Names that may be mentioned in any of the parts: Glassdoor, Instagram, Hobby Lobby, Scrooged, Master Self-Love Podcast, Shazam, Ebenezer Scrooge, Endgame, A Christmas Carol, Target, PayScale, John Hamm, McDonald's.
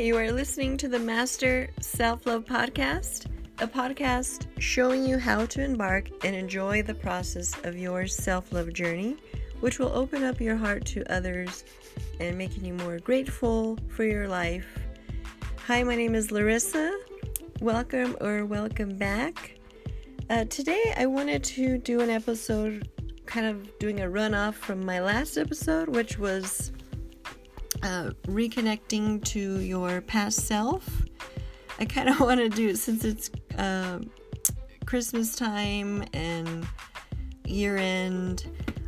You are listening to the Master Self-Love Podcast, a podcast showing you how to embark and enjoy the process of your self-love journey, which will open up your heart to others and making you more grateful for your life. Hi, my name is Larissa. Welcome or welcome back. Today I wanted to do an episode kind of doing a runoff from my last episode, which was reconnecting to your past self. I kind of want to do, since it's Christmas time and year end,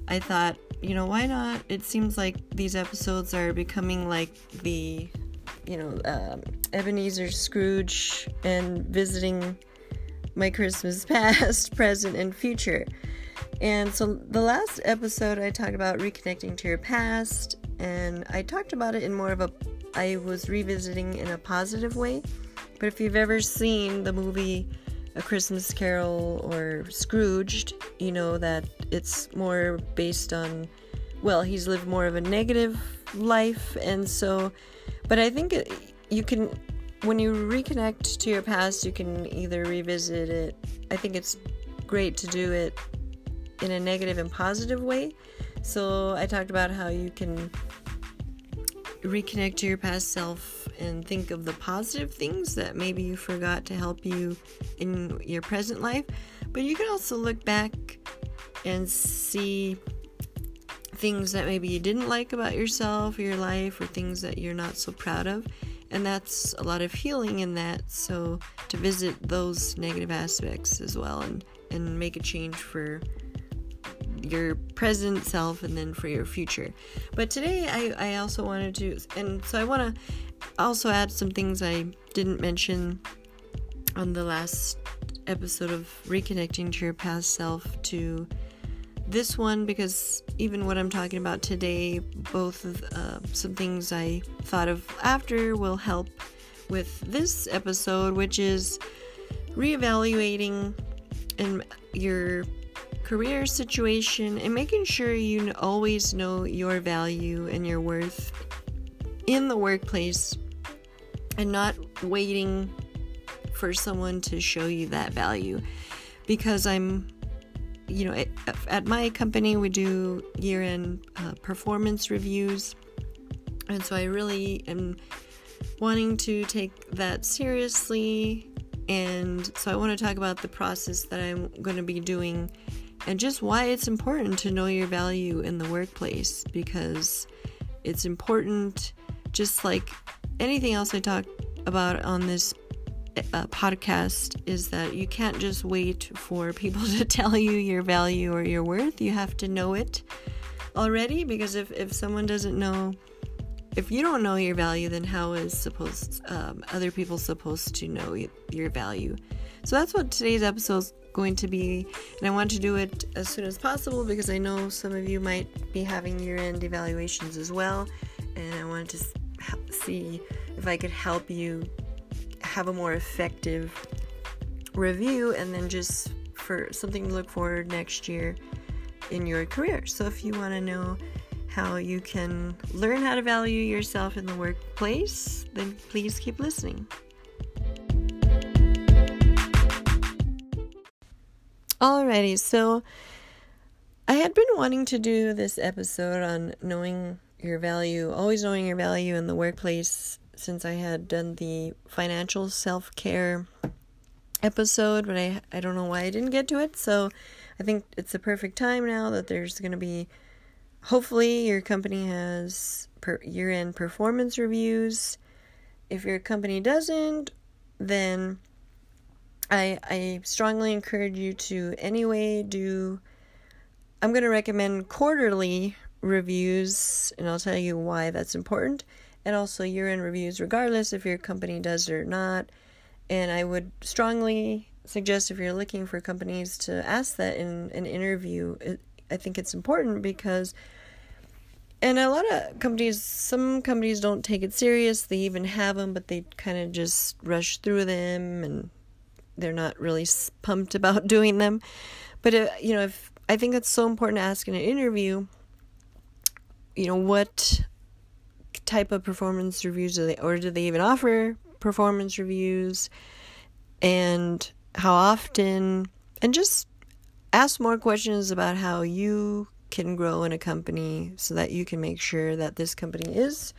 I thought, you know, why not? It seems like these episodes are becoming like the, you know, Ebenezer Scrooge and visiting my Christmas past, present, and future. And so the last episode I talked about reconnecting to your past, and I talked about it in more of a, I was revisiting in a positive way. But if you've ever seen the movie A Christmas Carol or Scrooged, you know that it's more based on, well, he's lived more of a negative life. And so, but I think you can, when you reconnect to your past, you can either revisit it. I think it's great to do it in a negative and positive way. So I talked about how you can reconnect to your past self and think of the positive things that maybe you forgot to help you in your present life. But you can also look back and see things that maybe you didn't like about yourself or your life, or things that you're not so proud of. And that's a lot of healing in that. So to visit those negative aspects as well and make a change for your present self and then for your future. But today I also wanted to, and so I want to also add some things I didn't mention on the last episode of reconnecting to your past self to this one, because even what I'm talking about today, both of some things I thought of after will help with this episode, which is reevaluating in your career situation and making sure you always know your value and your worth in the workplace and not waiting for someone to show you that value. Because I'm, you know, at my company we do year-end performance reviews, and so I really am wanting to take that seriously. And so I want to talk about the process that I'm going to be doing and just why it's important to know your value in the workplace, because it's important, just like anything else I talk about on this podcast, is that you can't just wait for people to tell you your value or your worth. You have to know it already, because if someone doesn't know, if you don't know your value, then how is other people supposed to know your value? So that's what today's episode's going to be, and I want to do it as soon as possible because I know some of you might be having year-end evaluations as well, and I wanted to see if I could help you have a more effective review and then just for something to look forward next year in your career. So if you want to know how you can learn how to value yourself in the workplace, then please keep listening. Alrighty, so I had been wanting to do this episode on knowing your value, always knowing your value in the workplace, since I had done the financial self-care episode, but I don't know why I didn't get to it. So I think it's the perfect time now that there's going to be, hopefully your company has year-end performance reviews. If your company doesn't, then I strongly encourage you to anyway do, I'm going to recommend quarterly reviews, and I'll tell you why that's important, and also year-end reviews regardless if your company does it or not. And I would strongly suggest, if you're looking for companies, to ask that in an interview. I think it's important because, and a lot of companies, some companies don't take it serious, they even have them, but they kind of just rush through them and they're not really pumped about doing them. But you know, if I think that's so important to ask in an interview, you know, what type of performance reviews do they, or do they even offer performance reviews, and how often, and just ask more questions about how you can grow in a company so that you can make sure that this company is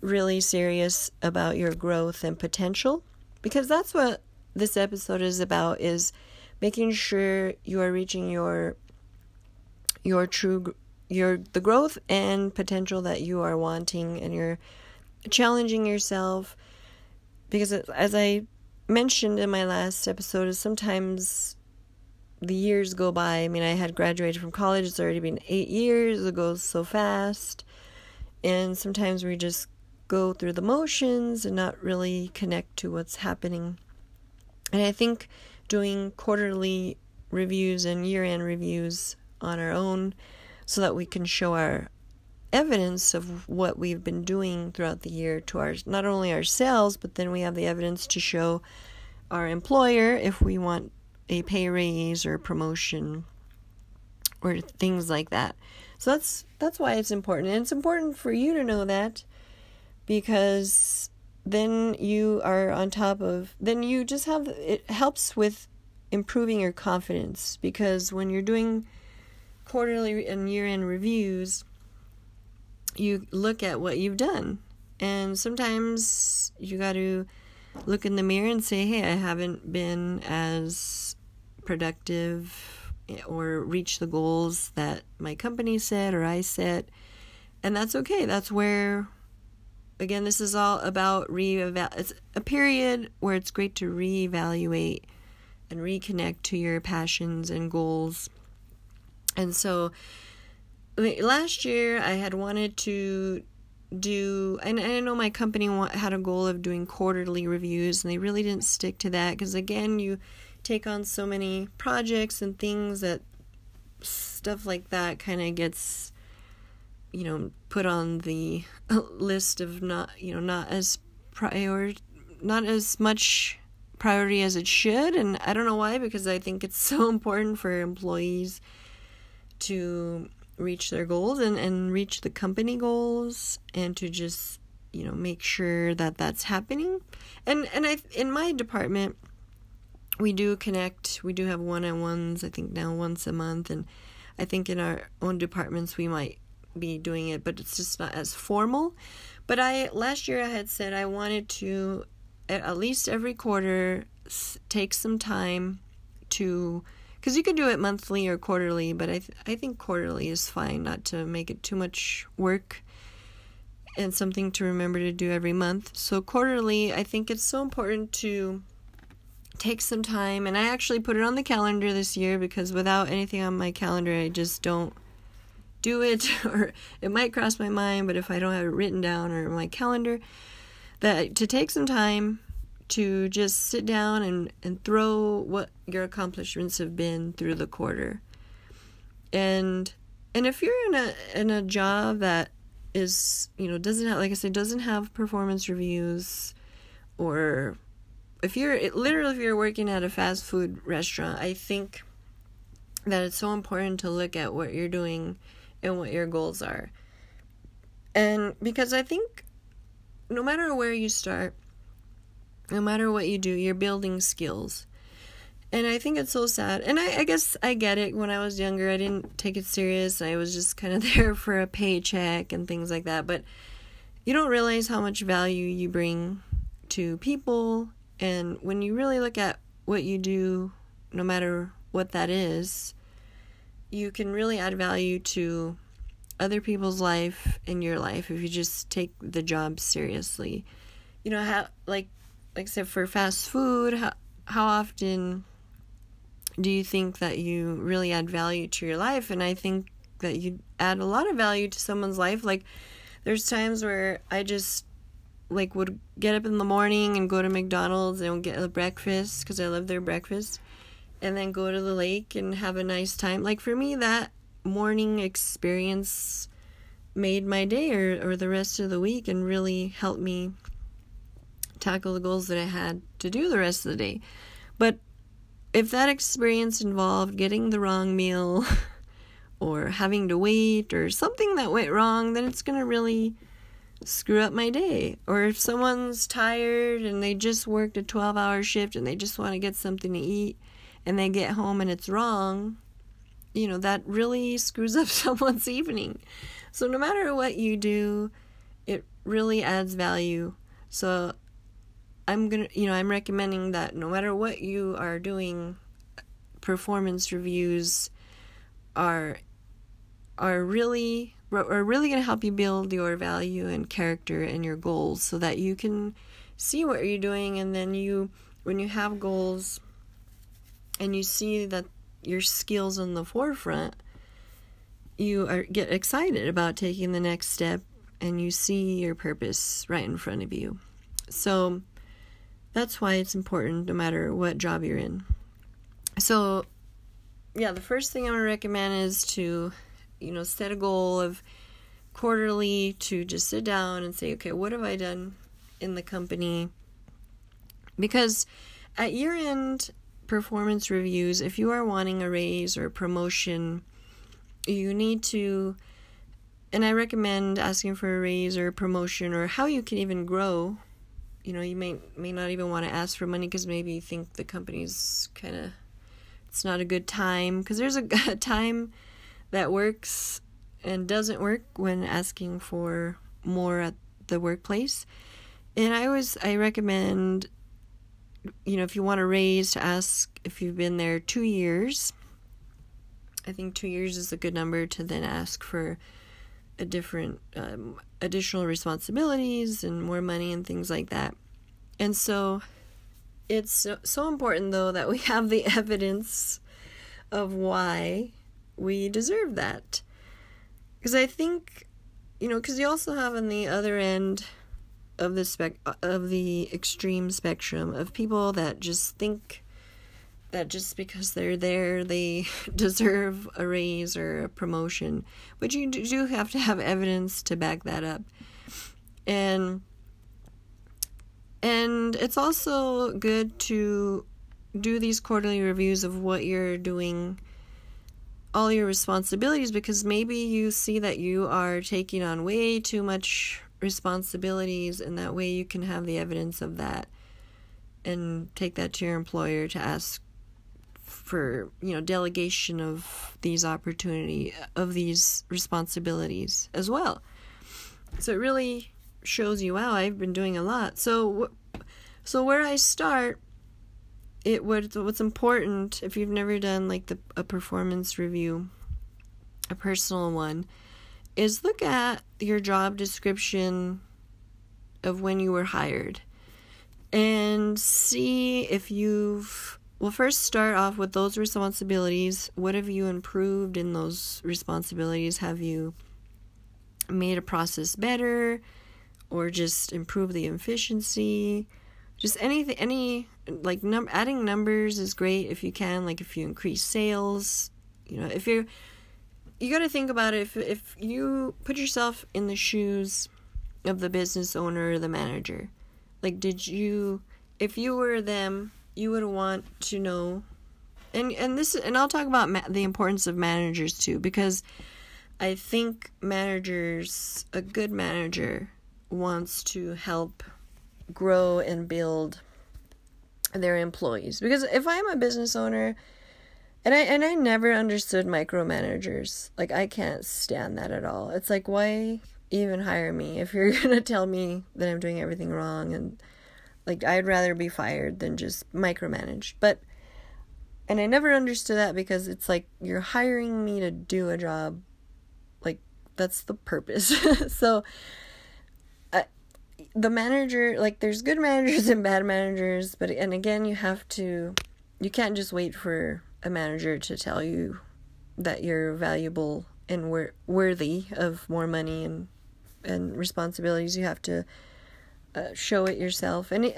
really serious about your growth and potential, because that's what this episode is about, is making sure you are reaching the growth and potential that you are wanting, and you're challenging yourself, because as I mentioned in my last episode, is sometimes the years go by. I mean, I had graduated from college, it's already been 8 years, it goes so fast, and sometimes we just go through the motions and not really connect to what's happening. And I think doing quarterly reviews and year-end reviews on our own, so that we can show our evidence of what we've been doing throughout the year to our, not only ourselves, but then we have the evidence to show our employer if we want a pay raise or promotion or things like that. So that's why it's important. And it's important for you to know that, because then you are on top of, then you just have, it helps with improving your confidence, because when you're doing quarterly and year-end reviews, you look at what you've done, and sometimes you got to look in the mirror and say, hey, I haven't been as productive or reached the goals that my company set or I set, and that's okay. That's where, again, this is all about it's a period where it's great to reevaluate and reconnect to your passions and goals. And so last year I had wanted to do, and I know my company had a goal of doing quarterly reviews, and they really didn't stick to that, because again, you take on so many projects and things that stuff like that kind of gets, you know, put on the list of not as much priority as it should. And I don't know why, because I think it's so important for employees to reach their goals and reach the company goals, and to just, you know, make sure that that's happening. And I, in my department, we do connect, we do have one-on-ones, I think now once a month, and I think in our own departments we might be doing it, but it's just not as formal. But last year I had said I wanted to, at least every quarter, take some time to, because you could do it monthly or quarterly, but I think quarterly is fine, not to make it too much work and something to remember to do every month. So quarterly, I think it's so important to take some time, and I actually put it on the calendar this year, because without anything on my calendar, I just don't do it, or it might cross my mind, but if I don't have it written down or my calendar, that to take some time to just sit down and throw what your accomplishments have been through the quarter. And if you're in a job that is, you know, doesn't have, like I said, doesn't have performance reviews, or if you're working at a fast food restaurant, I think that it's so important to look at what you're doing and what your goals are. And because I think no matter where you start, no matter what you do, you're building skills. And I think it's so sad. And I guess I get it. When I was younger, I didn't take it serious. I was just kind of there for a paycheck and things like that. But you don't realize how much value you bring to people. And when you really look at what you do, no matter what that is, you can really add value to other people's life and your life if you just take the job seriously. You know, how, like I said, for fast food, how often do you think that you really add value to your life? And I think that you add a lot of value to someone's life. Like, there's times where I just, like, would get up in the morning and go to McDonald's and get a breakfast, because I love their breakfast, and then go to the lake and have a nice time. Like, for me, that morning experience made my day or the rest of the week, and really helped me tackle the goals that I had to do the rest of the day. But if that experience involved getting the wrong meal or having to wait or something that went wrong, then it's going to really screw up my day. Or if someone's tired and they just worked a 12-hour shift and they just want to get something to eat and they get home and it's wrong, you know, that really screws up someone's evening. So no matter what you do, it really adds value. So I'm recommending that no matter what you are doing, performance reviews are really going to help you build your value and character and your goals, so that you can see what you're doing, and then when you have goals and you see that your skills in the forefront, you get excited about taking the next step, and you see your purpose right in front of you. So that's why it's important no matter what job you're in. So yeah, the first thing I want to recommend is to, set a goal of quarterly, to just sit down and say, okay, what have I done in the company? Because at year-end performance reviews, if you are wanting a raise or a promotion, you need to, and I recommend asking for a raise or a promotion, or how you can even grow. You may not even want to ask for money, because maybe you think the company's kind of, it's not a good time, because there's a time that works and doesn't work when asking for more at the workplace. And I recommend, if you want a raise, to ask if you've been there 2 years. I think 2 years is a good number to then ask for a different additional responsibilities and more money and things like that. And so it's so important, though, that we have the evidence of why we deserve that. Because I think, because you also have on the other end of the extreme spectrum of people that just think that just because they're there, they deserve a raise or a promotion. But you do have to have evidence to back that up. And it's also good to do these quarterly reviews of what you're doing, all your responsibilities, because maybe you see that you are taking on way too much responsibilities, and that way you can have the evidence of that and take that to your employer to ask for delegation of these responsibilities as well. So it really shows you, wow, I've been doing a lot. So where I start, what's important, if you've never done a performance review, a personal one, is look at your job description of when you were hired, and see if you've, well, first start off with those responsibilities. What have you improved in those responsibilities? Have you made a process better, or just improve the efficiency? Just anything, adding numbers is great if you can, if you increase sales, if you're, you got to think about it, if you put yourself in the shoes of the business owner or the manager, if you were them, you would want to know, and I'll talk about the importance of managers too, because I think a good manager wants to help grow and build their employees. Because if I'm a business owner, and I never understood micromanagers, I can't stand that at all. It's why even hire me if you're gonna tell me that I'm doing everything wrong, and I'd rather be fired than just micromanage. And I never understood that, because it's you're hiring me to do a job, that's the purpose. So the manager, there's good managers and bad managers, but again, you can't just wait for a manager to tell you that you're valuable and worthy of more money and responsibilities. You have to show it yourself, and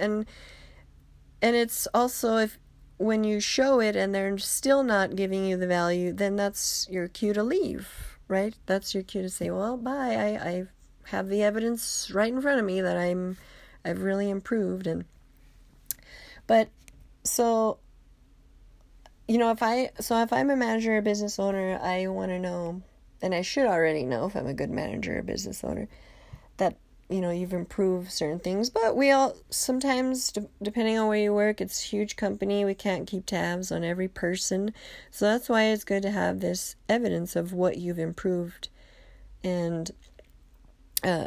it's also, if when you show it and they're still not giving you the value, then that's your cue to leave, right? That's your cue to say, well, bye. I have the evidence right in front of me that I've really improved. If I'm a manager or a business owner, I want to know, and I should already know if I'm a good manager or business owner, that you know, you've improved certain things, but we all sometimes, depending on where you work, it's a huge company. We can't keep tabs on every person. So that's why it's good to have this evidence of what you've improved and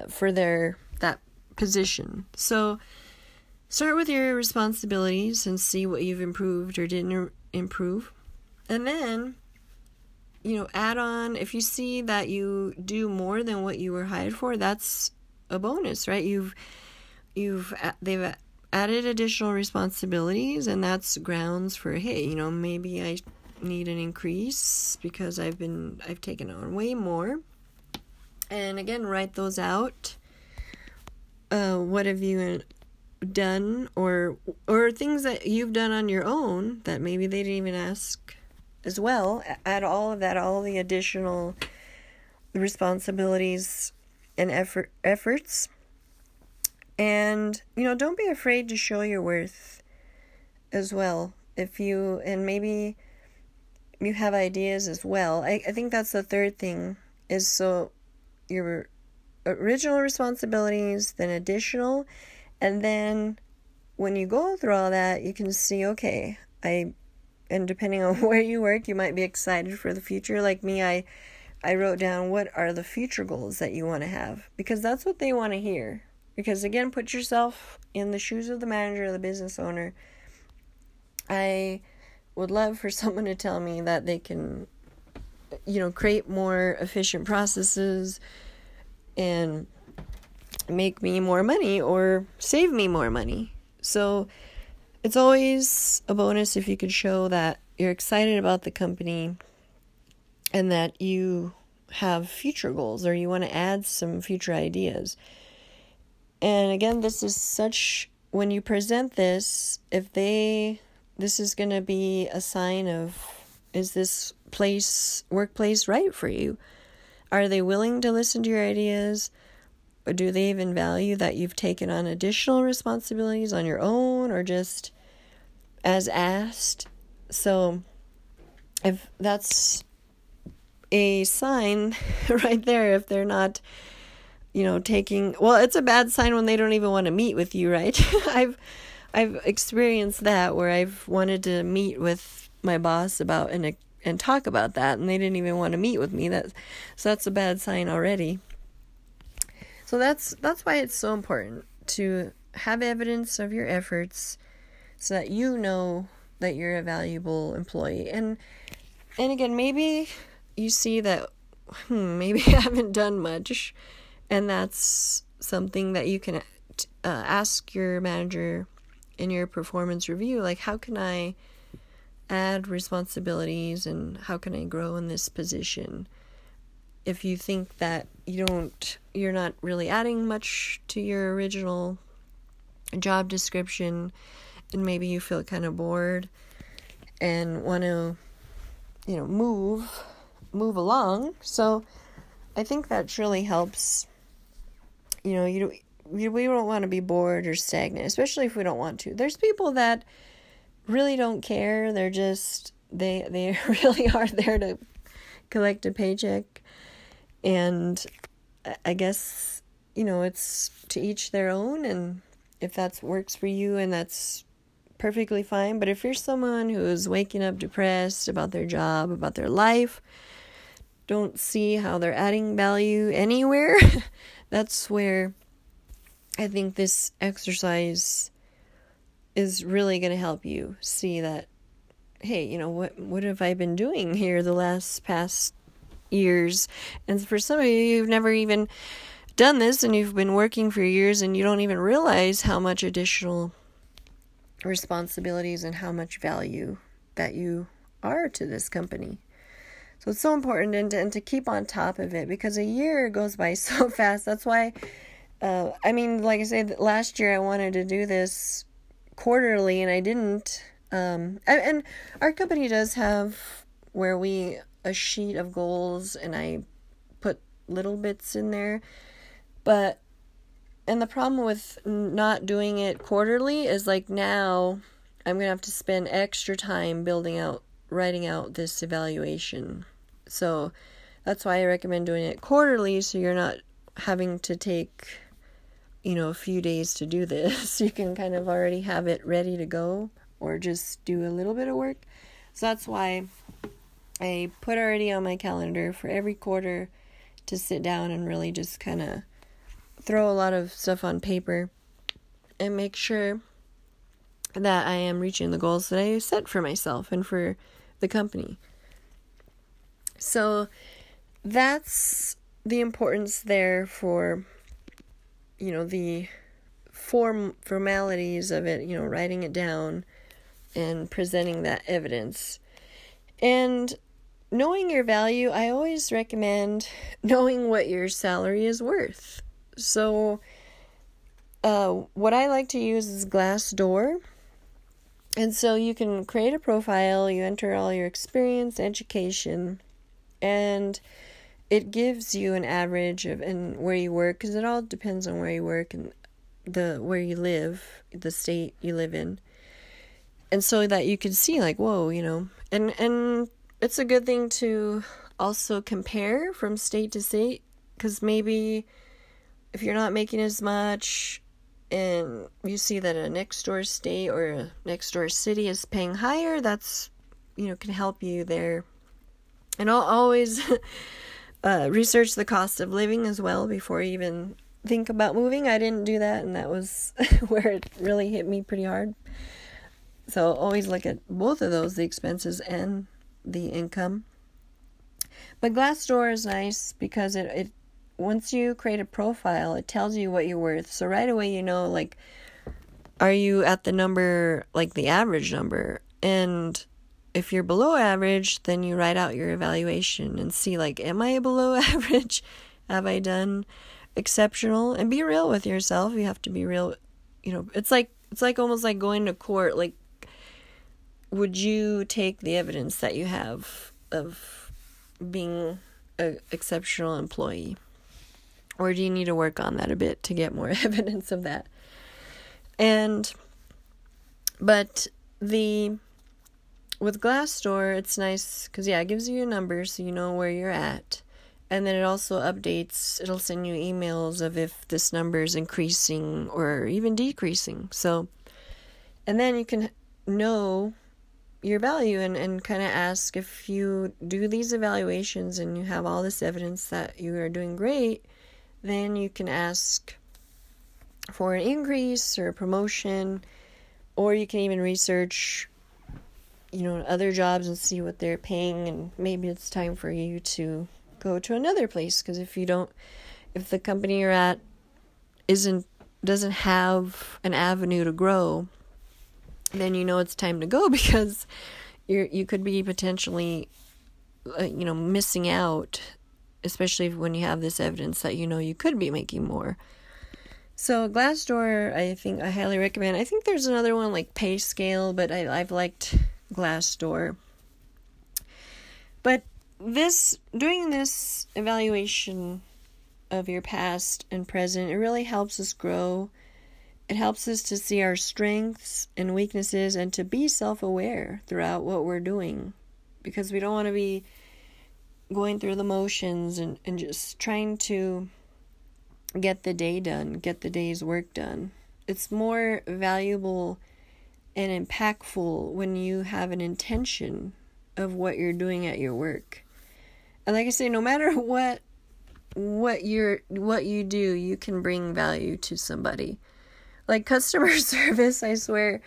for that position. So start with your responsibilities and see what you've improved or didn't improve. And then, you know, add on, if you see that you do more than what you were hired for, that's a bonus, right? They've added additional responsibilities, and that's grounds for, hey, you know, maybe I need an increase because I've taken on way more. And again, write those out. What have you done, or things that you've done on your own that maybe they didn't even ask as well. Add all of that, all the additional responsibilities and efforts, and, you know, don't be afraid to show your worth as well. And maybe you have ideas as well. I think that's the third thing is, so your original responsibilities, then additional, and then when you go through all that, you can see, okay, and depending on where you work, you might be excited for the future. Like me, I wrote down what are the future goals that you want to have, because that's what they want to hear. Because again, put yourself in the shoes of the manager or the business owner. I would love for someone to tell me that they can, you know, create more efficient processes and make me more money or save me more money. So it's always a bonus if you could show that you're excited about the company and that you have future goals or you want to add some future ideas. And again, when you present this, this is going to be a sign of, is this workplace right for you? Are they willing to listen to your ideas? Or do they even value that you've taken on additional responsibilities on your own or just as asked? So if that's a sign right there, if they're not, you know, it's a bad sign when they don't even want to meet with you, right? I've experienced that, where I've wanted to meet with my boss about and talk about that, and they didn't even want to meet with me. So that's a bad sign already. So that's why it's so important to have evidence of your efforts, so that you know that you're a valuable employee. And again, maybe you see that, maybe I haven't done much, and that's something that you can ask your manager in your performance review, like, how can I add responsibilities and how can I grow in this position? If you think that you're not really adding much to your original job description, and maybe you feel kind of bored and want to, you know, move along. So I think that really helps. You know, we don't want to be bored or stagnant, especially if we don't want to. There's people that really don't care. They're just, they really are there to collect a paycheck. And I guess, you know, it's to each their own. And if that works for you, and that's perfectly fine. But if you're someone who is waking up depressed about their job, about their life, don't see how they're adding value anywhere, that's where I think this exercise is really going to help you see that, hey, you know, what have I been doing here the past years? And for some of you, you've never even done this, and you've been working for years, and you don't even realize how much additional responsibilities and how much value that you are to this company. So it's so important, and to keep on top of it, because a year goes by so fast. That's why, like I said, last year I wanted to do this quarterly and I didn't. And our company does have where a sheet of goals, and I put little bits in there, and the problem with not doing it quarterly is, like, now I'm going to have to spend extra time writing out this evaluation. So that's why I recommend doing it quarterly, so you're not having to take a few days to do this. You can kind of already have it ready to go or just do a little bit of work. So that's why I put already on my calendar for every quarter to sit down and really just kind of throw a lot of stuff on paper and make sure that I am reaching the goals that I set for myself and for the company. So that's the importance there for, the formalities of it, writing it down and presenting that evidence. And knowing your value, I always recommend knowing what your salary is worth. So what I like to use is Glassdoor. And so you can create a profile, you enter all your experience, education, and it gives you an average of and where you work, because it all depends on where you work and where you live, the state you live in. And so that you can see like, whoa, and it's a good thing to also compare from state to state, because maybe if you're not making as much and you see that a next door state or a next door city is paying higher, that's, can help you there. And I'll always research the cost of living as well before you even think about moving. I didn't do that, and that was where it really hit me pretty hard. So always look at both of those, the expenses and the income. But Glassdoor is nice because it once you create a profile, it tells you what you're worth. So right away, are you at the number, like the average number? And if you're below average, then you write out your evaluation and see, am I below average? Have I done exceptional? And be real with yourself. You have to be real. It's almost like going to court. Would you take the evidence that you have of being an exceptional employee? Or do you need to work on that a bit to get more evidence of that? With Glassdoor, it's nice because, it gives you a number so you know where you're at. And then it also updates. It'll send you emails of if this number is increasing or even decreasing. So, and then you can know your value and kind of ask, if you do these evaluations and you have all this evidence that you are doing great, then you can ask for an increase or a promotion, or you can even research other jobs and see what they're paying, and maybe it's time for you to go to another place, because if the company you're at doesn't have an avenue to grow, then it's time to go, because you could be potentially missing out, especially when you have this evidence that you could be making more. So Glassdoor, I think I highly recommend. I think there's another one like PayScale, but I've liked Glassdoor. But doing this evaluation of your past and present, it really helps us grow. It helps us to see our strengths and weaknesses and to be self-aware throughout what we're doing, because we don't want to be going through the motions and just trying to get the day done, get the day's work done. It's more valuable and impactful when you have an intention of what you're doing at your work. And like I say, no matter what you do, you can bring value to somebody. Like customer service, I swear,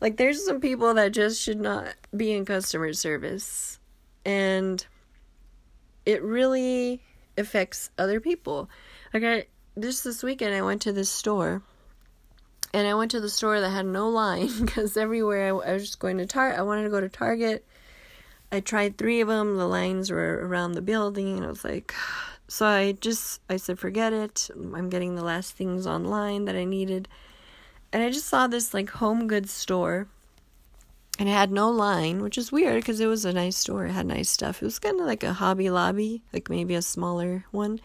there's some people that just should not be in customer service, and it really affects other people. Just this weekend I went to this store. And I went to the store that had no line, because everywhere I was just going to Target. I wanted to go to Target. I tried 3 of them. The lines were around the building, and I was like, so I said, forget it. I'm getting the last things online that I needed. And I just saw this home goods store, and it had no line, which is weird because it was a nice store. It had nice stuff. It was kind of like a Hobby Lobby, maybe a smaller one.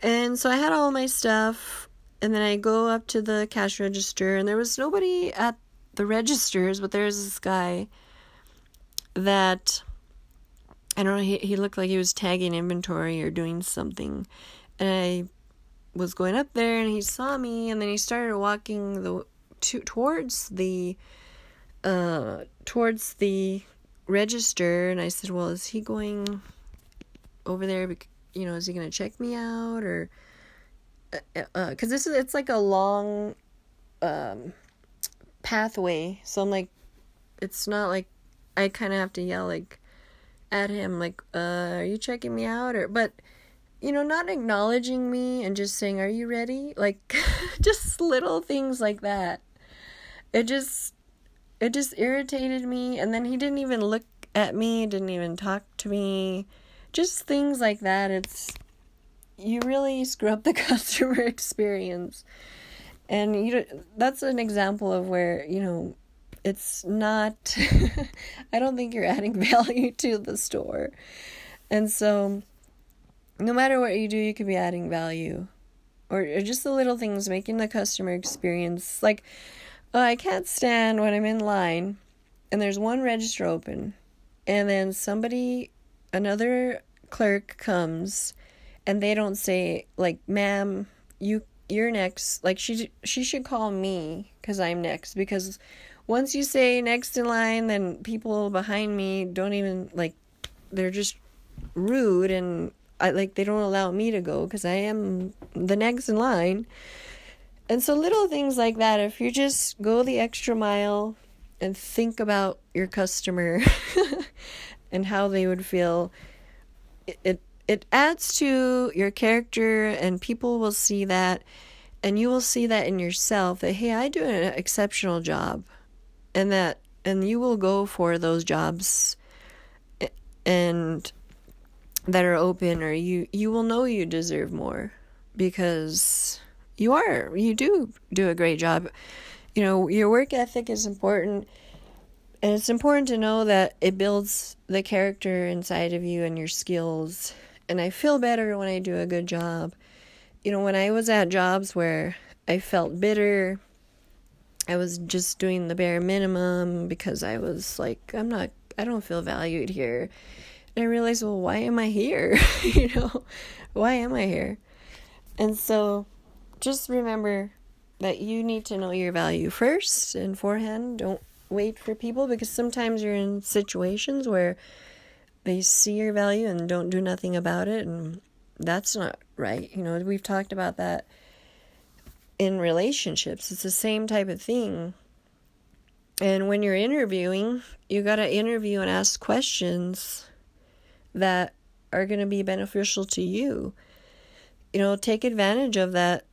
And so I had all my stuff. And then I go up to the cash register, and there was nobody at the registers, but there's this guy that, I don't know, he looked like he was tagging inventory or doing something. And was going up there and he saw me, and then he started walking towards the register, and I said, well, is he going over there, you know, is he going to check me out, or, because it's like a long, pathway, so I'm like, it's not like, I kind of have to yell, like, at him, like, are you checking me out, or, but, you know, not acknowledging me, and just saying, are you ready, like, just little things like that, it just irritated me. And then he didn't even look at me, didn't even talk to me, just things like that. You really screw up the customer experience. And that's an example of where, you know, it's not, I don't think you're adding value to the store. And so no matter what you do, you could be adding value, or just the little things, making the customer experience, like, oh, I can't stand when I'm in line and there's one register open, and then another clerk comes and they don't say, like, ma'am, you're next. Like, she should call me because I'm next, because once you say next in line, then people behind me don't even, like, they're just rude, and they don't allow me to go because I am the next in line. And so little things like that, if you just go the extra mile and think about your customer and how they would feel, it adds to your character, and people will see that, and you will see that in yourself, that, hey, I do an exceptional job, and you will go for those jobs and that are open, or you will know you deserve more, because you do a great job. You know, your work ethic is important, and it's important to know that it builds the character inside of you and your skills. And I feel better when I do a good job. You know, when I was at jobs where I felt bitter, I was just doing the bare minimum because I was like, I don't feel valued here. And I realized, well, why am I here? You know, why am I here? And so just remember that you need to know your value first and beforehand. Don't wait for people, because sometimes you're in situations where they see your value and don't do nothing about it, and that's not right. You know, we've talked about that in relationships. It's the same type of thing. And when you're interviewing, you got to interview and ask questions that are going to be beneficial to you. You know, take advantage of that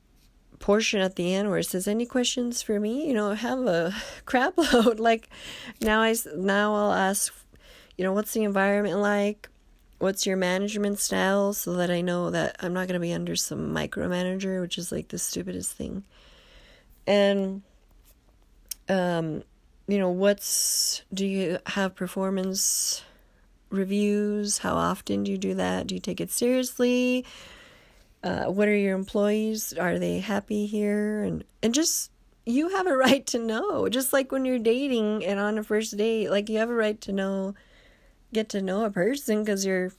portion at the end where it says, any questions for me? You know, have a crap load. Like, now I'll ask, you know, what's the environment like? What's your management style? So that I know that I'm not going to be under some micromanager, which is like the stupidest thing. And, you know, do you have performance reviews? How often do you do that? Do you take it seriously? What are your employees? Are they happy here? And just, you have a right to know. Just like when you're dating and on a first date, like, you have a right to know, get to know a person, because you're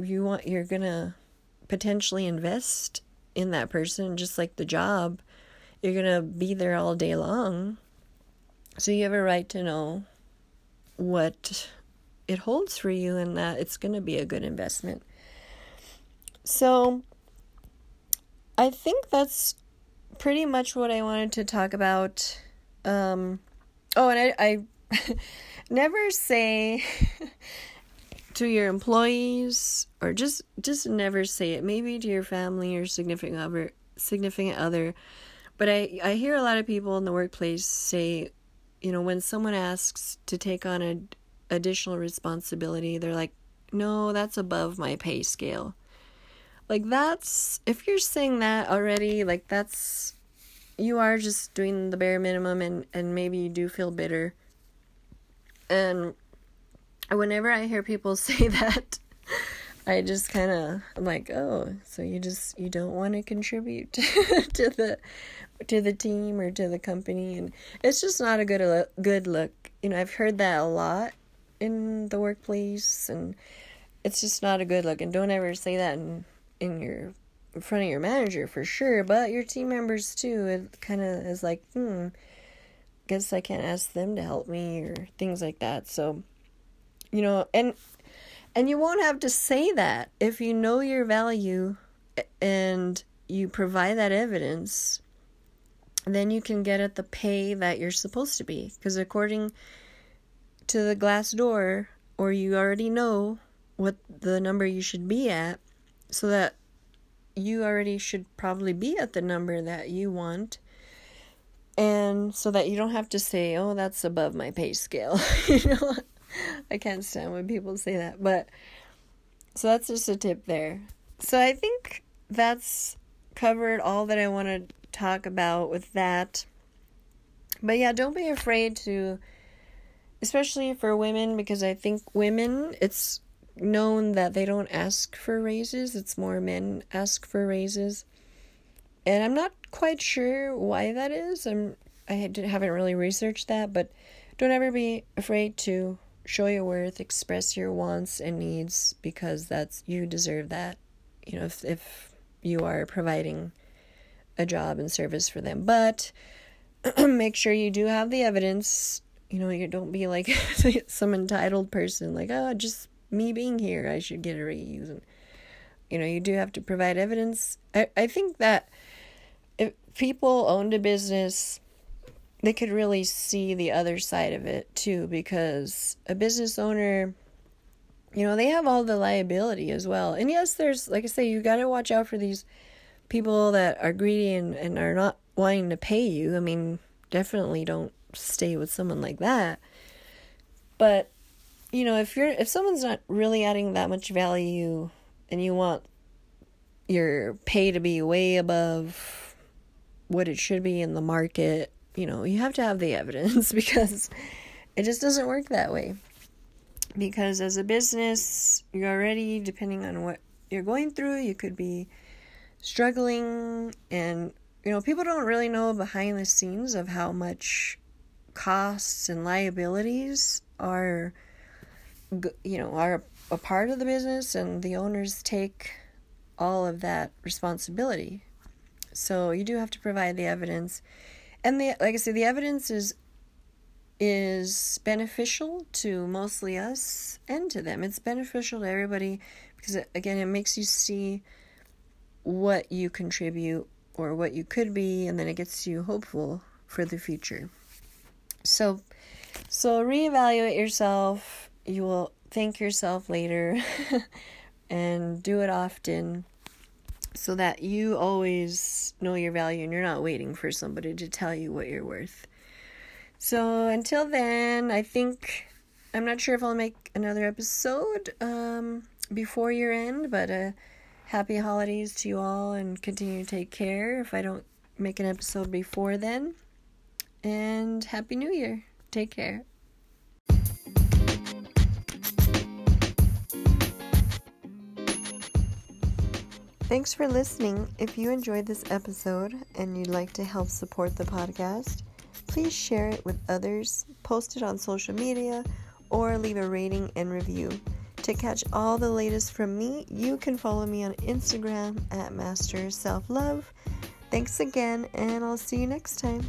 gonna potentially invest in that person. Just like the job, you're gonna be there all day long. So you have a right to know what it holds for you, and that it's gonna be a good investment. So I think that's pretty much what I wanted to talk about. I never say to your employees, or just never say it, maybe to your family or significant other, but I hear a lot of people in the workplace say, you know, when someone asks to take on an additional responsibility, they're like, no, that's above my pay scale. Like, that's, if you're saying that already, like, that's, you are just doing the bare minimum, and maybe you do feel bitter. And whenever I hear people say that, I just kind of, I'm like, oh, so you don't want to contribute to the team or to the company. And it's just not a good look. You know, I've heard that a lot in the workplace, and it's just not a good look. And don't ever say that in your in front of your manager for sure, but your team members too. It kind of is like, guess I can't ask them to help me or things like that. So, you know, and you won't have to say that if you know your value and you provide that evidence. Then you can get at the pay that you're supposed to be, because according to the Glassdoor, or you already know what the number you should be at, so that you already should probably be at the number that you want, and so that you don't have to say, oh, that's above my pay scale. You know, I can't stand when people say that, but so that's just a tip there. So I think that's covered all that I wanted to talk about with that. But yeah, don't be afraid to, especially for women, because I think women, it's known that they don't ask for raises. It's more men ask for raises, and I'm not quite sure why that is. I haven't really researched that, but don't ever be afraid to show your worth, express your wants and needs, because that's, you deserve that, you know, if you are providing a job and service for them. But make sure you do have the evidence. You know, you don't be like some entitled person, like, oh, just me being here, I should get a raise. And, you know, you do have to provide evidence. I think that if people owned a business, they could really see the other side of it too, because a business owner, you know, they have all the liability as well. And yes, there's, like I say, you got to watch out for these people that are greedy and are not wanting to pay you. I mean, definitely don't stay with someone like that. But, you know, if someone's not really adding that much value and you want your pay to be way above what it should be in the market, you know, you have to have the evidence, because it just doesn't work that way. Because as a business, you're already, depending on what you're going through, you could be struggling, and you know, people don't really know behind the scenes of how much costs and liabilities are, you know, are a part of the business, and the owners take all of that responsibility. So you do have to provide the evidence, and the, like I said, the evidence is beneficial to mostly us and to them. It's beneficial to everybody, because again, it makes you see what you contribute or what you could be, and then it gets you hopeful for the future. So reevaluate yourself. You will thank yourself later and do it often, so that you always know your value and you're not waiting for somebody to tell you what you're worth. So until then, I think, I'm not sure if I'll make another episode before year end, but happy holidays to you all, and continue to take care if I don't make an episode before then. And Happy New Year. Take care. Thanks for listening. If you enjoyed this episode and you'd like to help support the podcast, please share it with others, post it on social media, or leave a rating and review. To catch all the latest from me, you can follow me on Instagram at Master Self-Love. Thanks again, and I'll see you next time.